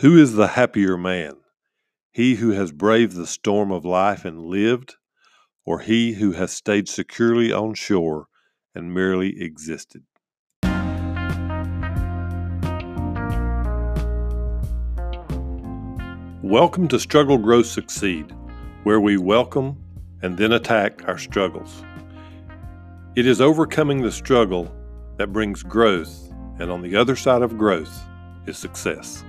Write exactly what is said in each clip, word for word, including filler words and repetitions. Who is the happier man, he who has braved the storm of life and lived, or he who has stayed securely on shore and merely existed? Welcome to Struggle, Grow, Succeed, where we welcome and then attack our struggles. It is overcoming the struggle that brings growth, and on the other side of growth is success.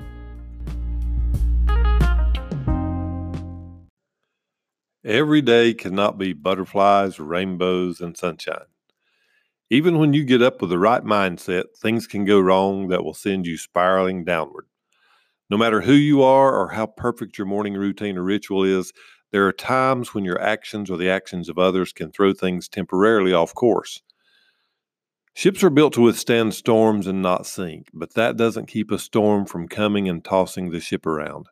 Every day cannot be butterflies, rainbows, and sunshine. Even when you get up with the right mindset, things can go wrong that will send you spiraling downward. No matter who you are or how perfect your morning routine or ritual is, there are times when your actions or the actions of others can throw things temporarily off course. Ships are built to withstand storms and not sink, but that doesn't keep a storm from coming and tossing the ship around.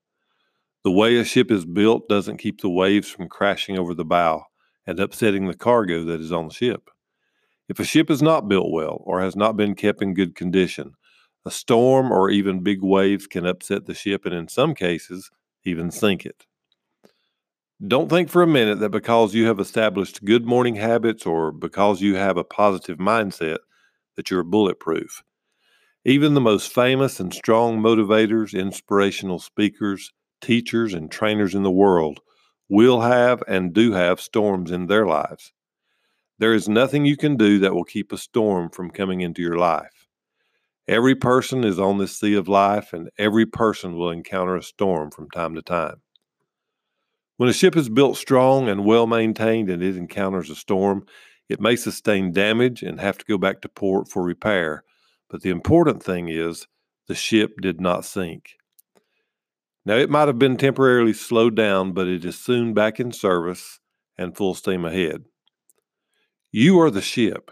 The way a ship is built doesn't keep the waves from crashing over the bow and upsetting the cargo that is on the ship. If a ship is not built well or has not been kept in good condition, a storm or even big waves can upset the ship and in some cases, even sink it. Don't think for a minute that because you have established good morning habits or because you have a positive mindset that you're bulletproof. Even the most famous and strong motivators, inspirational speakers, teachers and trainers in the world will have and do have storms in their lives. There is nothing you can do that will keep a storm from coming into your life. Every person is on this sea of life, and every person will encounter a storm from time to time. When a ship is built strong and well maintained and it encounters a storm, it may sustain damage and have to go back to port for repair. But the important thing is the ship did not sink. Now, it might have been temporarily slowed down, but it is soon back in service and full steam ahead. You are the ship.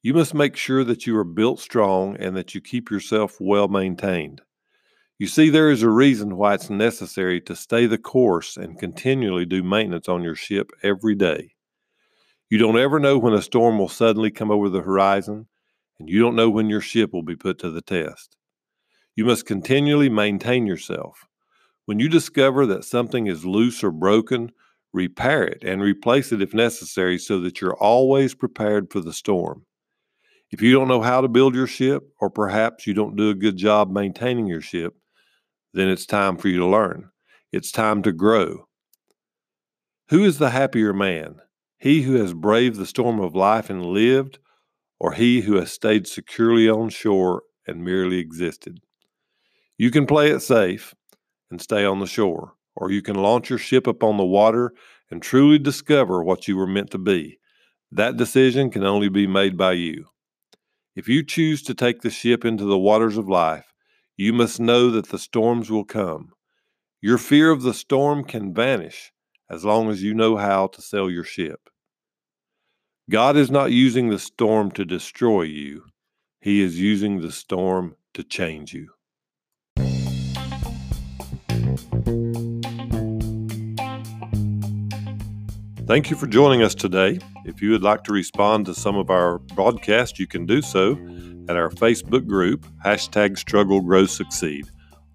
You must make sure that you are built strong and that you keep yourself well maintained. You see, there is a reason why it's necessary to stay the course and continually do maintenance on your ship every day. You don't ever know when a storm will suddenly come over the horizon, and you don't know when your ship will be put to the test. You must continually maintain yourself. When you discover that something is loose or broken, repair it and replace it if necessary so that you're always prepared for the storm. If you don't know how to build your ship, or perhaps you don't do a good job maintaining your ship, then it's time for you to learn. It's time to grow. Who is the happier man? He who has braved the storm of life and lived, or he who has stayed securely on shore and merely existed? You can play it safe and stay on the shore, or you can launch your ship upon the water and truly discover what you were meant to be. That decision can only be made by you. If you choose to take the ship into the waters of life, you must know that the storms will come. Your fear of the storm can vanish as long as you know how to sail your ship. God is not using the storm to destroy you. He is using the storm to change you. Thank you for joining us today. If you would like to respond to some of our broadcasts, you can do so at our Facebook group, hashtag StruggleGrowSucceed,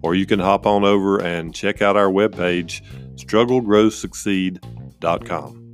or you can hop on over and check out our webpage, struggle grow succeed dot com.